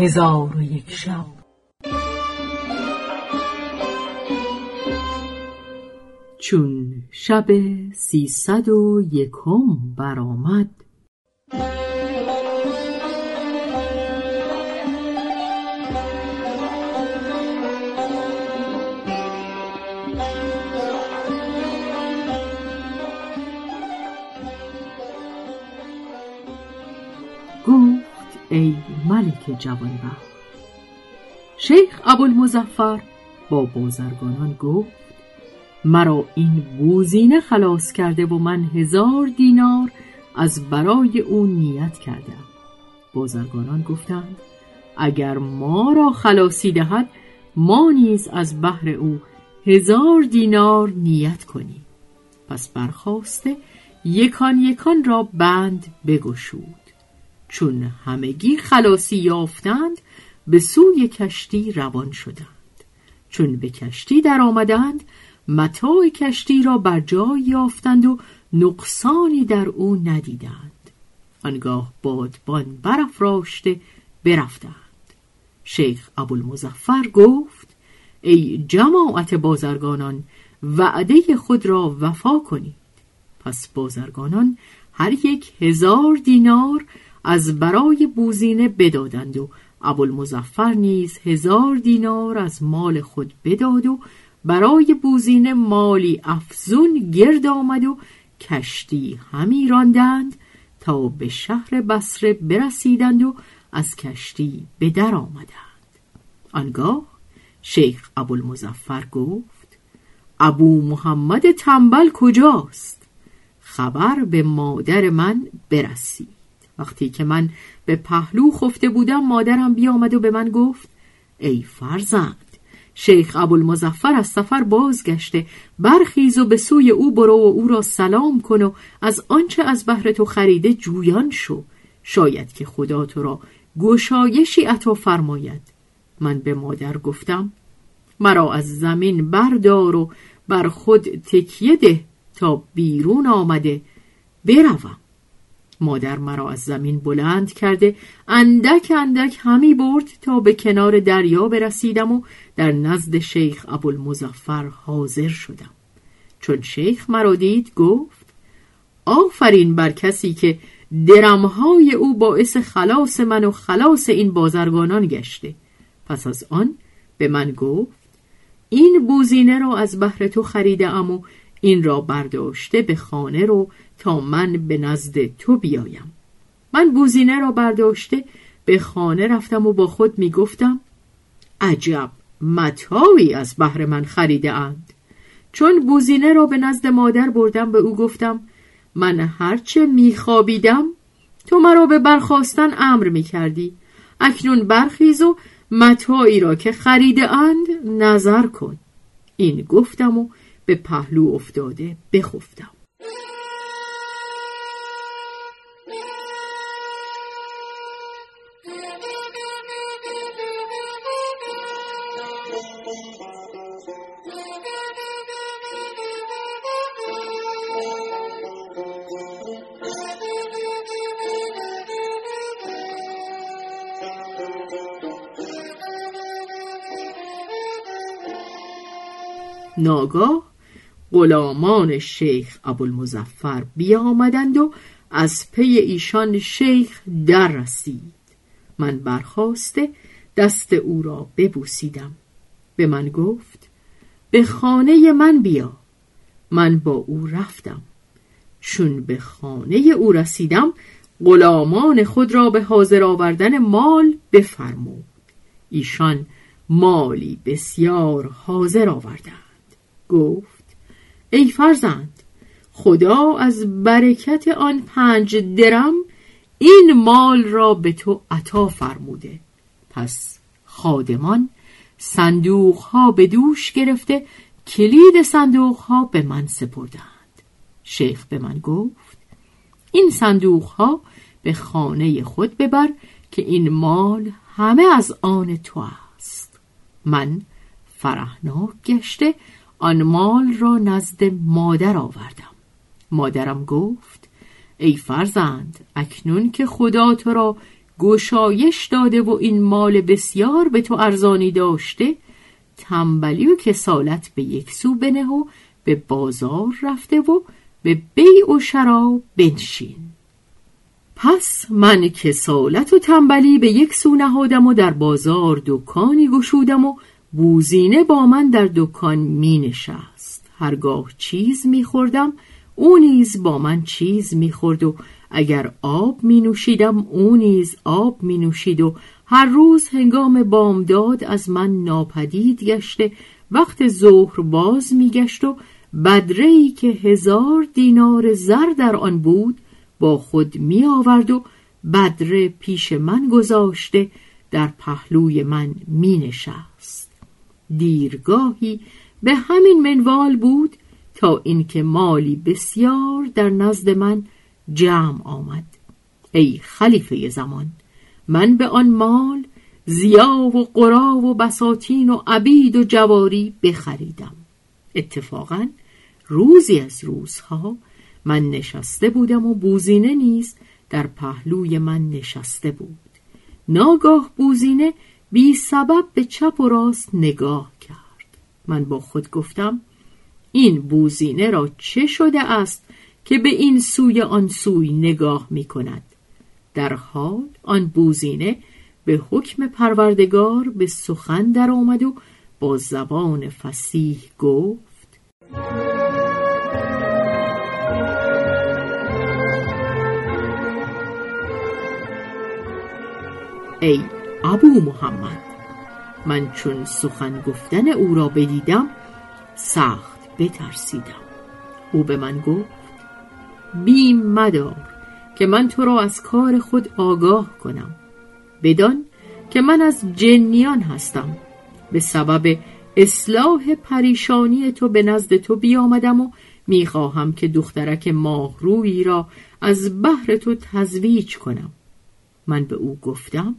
هزار و یک شب. چون شب 301 برآمد، گفت ای ملک جوانبخت. شیخ ابوالمظفر با بازرگانان گفت مرا این بوزینه خلاص کرده و من 1000 دینار از برای او نیت کردم. بازرگانان گفتند اگر ما را خلاصی دهد ما نیز از بهر او 1000 دینار نیت کنیم. پس برخاسته یکان یکان را بند بگشود. چون همگی خلاصی یافتند به سوی کشتی روان شدند. چون به کشتی در آمدند متاع کشتی را بر جای یافتند و نقصانی در او ندیدند. آنگاه بادبان برافراشته برفتند. شیخ ابوالمظفر گفت ای جماعت بازرگانان، وعده خود را وفا کنید. پس بازرگانان هر یک 1000 دینار از برای بوزینه بدادند و ابوالمظفر نیز 1000 دینار از مال خود بداد و برای بوزینه مالی افزون گرد آمد و کشتی همی راندند تا به شهر بصره برسیدند و از کشتی به در آمدند. آنگاه شیخ ابوالمظفر گفت ابو محمد تنبل کجاست؟ خبر به مادر من برسید. وقتی که من به پهلو خفته بودم مادرم بیامد و به من گفت ای فرزند، شیخ ابوالمظفر از سفر بازگشته، برخیز و به سوی او برو و او را سلام کن و از آنچه از بهر تو خریده جویان شو، شاید که خدا تو را گشایشی عطا فرماید. من به مادر گفتم مرا از زمین بردار و بر خود تکیه ده تا بیرون آمده بروم. مادر مرا از زمین بلند کرده اندک اندک همی برد تا به کنار دریا برسیدم و در نزد شیخ ابوالمظفر حاضر شدم. چون شیخ مرا دید گفت آفرین بر کسی که درمهای او باعث خلاص من و خلاص این بازرگانان گشته. پس از آن به من گفت این بوزینه را از بهر تو خریده ام و این را برداشته به خانه رو تا من به نزد تو بیایم. من بوزینه را برداشته به خانه رفتم و با خود می گفتم عجب متاعی از بهر من خریده اند. چون بوزینه را به نزد مادر بردم به او گفتم من هرچه می خوابیدم تو مرا به برخاستن امر می کردی. اکنون برخیز و متاعی را که خریده اند نظر کن. این گفتم و به پهلو افتاده بخفتم. ناگاه غلامان شیخ ابوالمظفر بیامدند و از پی ایشان شیخ در رسید. من برخاسته دست او را ببوسیدم. به من گفت به خانه من بیا. من با او رفتم. چون به خانه او رسیدم غلامان خود را به حاضر آوردن مال بفرمود. ایشان مالی بسیار حاضر آوردند. گفت ای فرزند، خدا از برکت آن 5 درم این مال را به تو عطا فرموده. پس خادمان صندوق ها به دوش گرفته کلید صندوق ها به من سپردند. شیخ به من گفت این صندوق ها به خانه خود ببر که این مال همه از آن تو است. من فرحناک گشته آن مال را نزد مادر آوردم. مادرم گفت ای فرزند، اکنون که خدا تو را گشایش داده و این مال بسیار به تو ارزانی داشته، تنبلی و کسالت به یک سو بنه و به بازار رفته و به بیع و شرا بنشین. پس من کسالت و تنبلی به یک سو نهادم و در بازار دکانی گشودم و بوزینه با من در دکان می نشست. هرگاه چیز می خوردم او نیز با من چیز می خورد و اگر آب می نوشیدم او نیز آب می نوشید و هر روز هنگام بامداد از من ناپدید گشته وقت ظهر باز می گشت و بدره‌ای که 1000 دینار زر در آن بود با خود می آورد و بدره پیش من گذاشته در پهلوی من می نشست. دیرگاهی به همین منوال بود تا اینکه مالی بسیار در نزد من جمع آمد. ای خلیفه زمان، من به آن مال ضیا و قرا و بساتین و عبید و جواری بخریدم. اتفاقا روزی از روزها من نشسته بودم و بوزینه نیز در پهلوی من نشسته بود. ناگاه بوزینه بی سبب به چپ و راست نگاه کرد. من با خود گفتم این بوزینه را چه شده است که به این سوی آن سوی نگاه می کند؟ در حال آن بوزینه به حکم پروردگار به سخن در آمد و با زبان فصیح گفت: ای ابو محمد، من چون سخن گفتن او را بدیدم سخت بترسیدم. او به من گفت: بیم مدار که من تو را از کار خود آگاه کنم. بدان که من از جنیان هستم، به سبب اصلاح پریشانی تو به نزد تو بیامدم و میخواهم که دخترک ماهرویی را از بهر تو تزویج کنم. من به او گفتم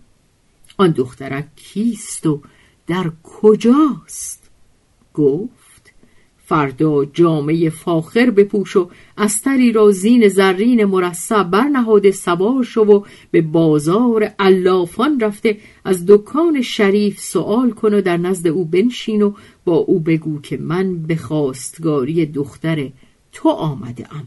آن دخترک کیست و در کجاست؟ گفت فردا جامه فاخر بپوش و استری را زین زرین مرصع برنهاده سوار شو و به بازار علافان رفته از دکان شریف سؤال کن و در نزد او بنشین و با او بگو که من به خواستگاری دختر تو آمده ام.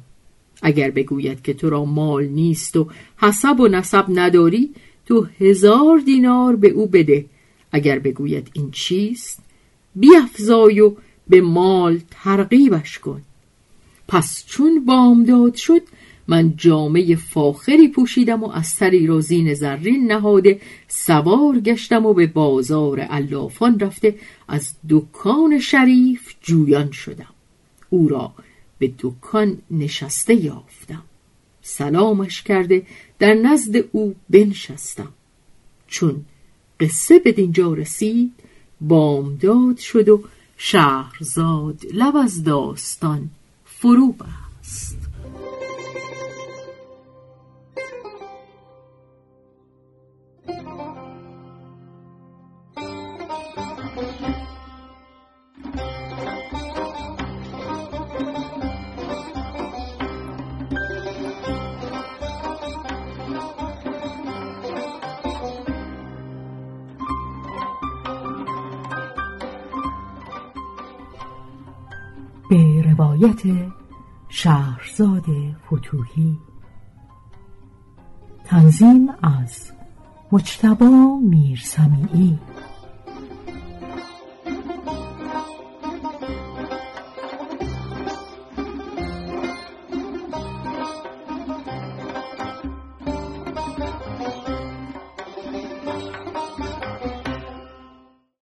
اگر بگوید که تو را مال نیست و حسب و نسب نداری، تو 1000 دینار به او بده. اگر بگوید این چیست، بیفزای و به مال ترغیبش کن. پس چون بامداد شد من جامه فاخری پوشیدم و استری را زین زرین نهاده سوار گشتم و به بازار علافان رفته از دکان شریف جویان شدم. او را به دکان نشسته یافتم. سلامش کرده در نزد او بنشستم. چون قصه به دینجا رسید بامداد شد و شهرزاد لب از داستان فرو بست. به روایت شهرزاد فتوحی. تنظیم از مجتبی میرسمیعی.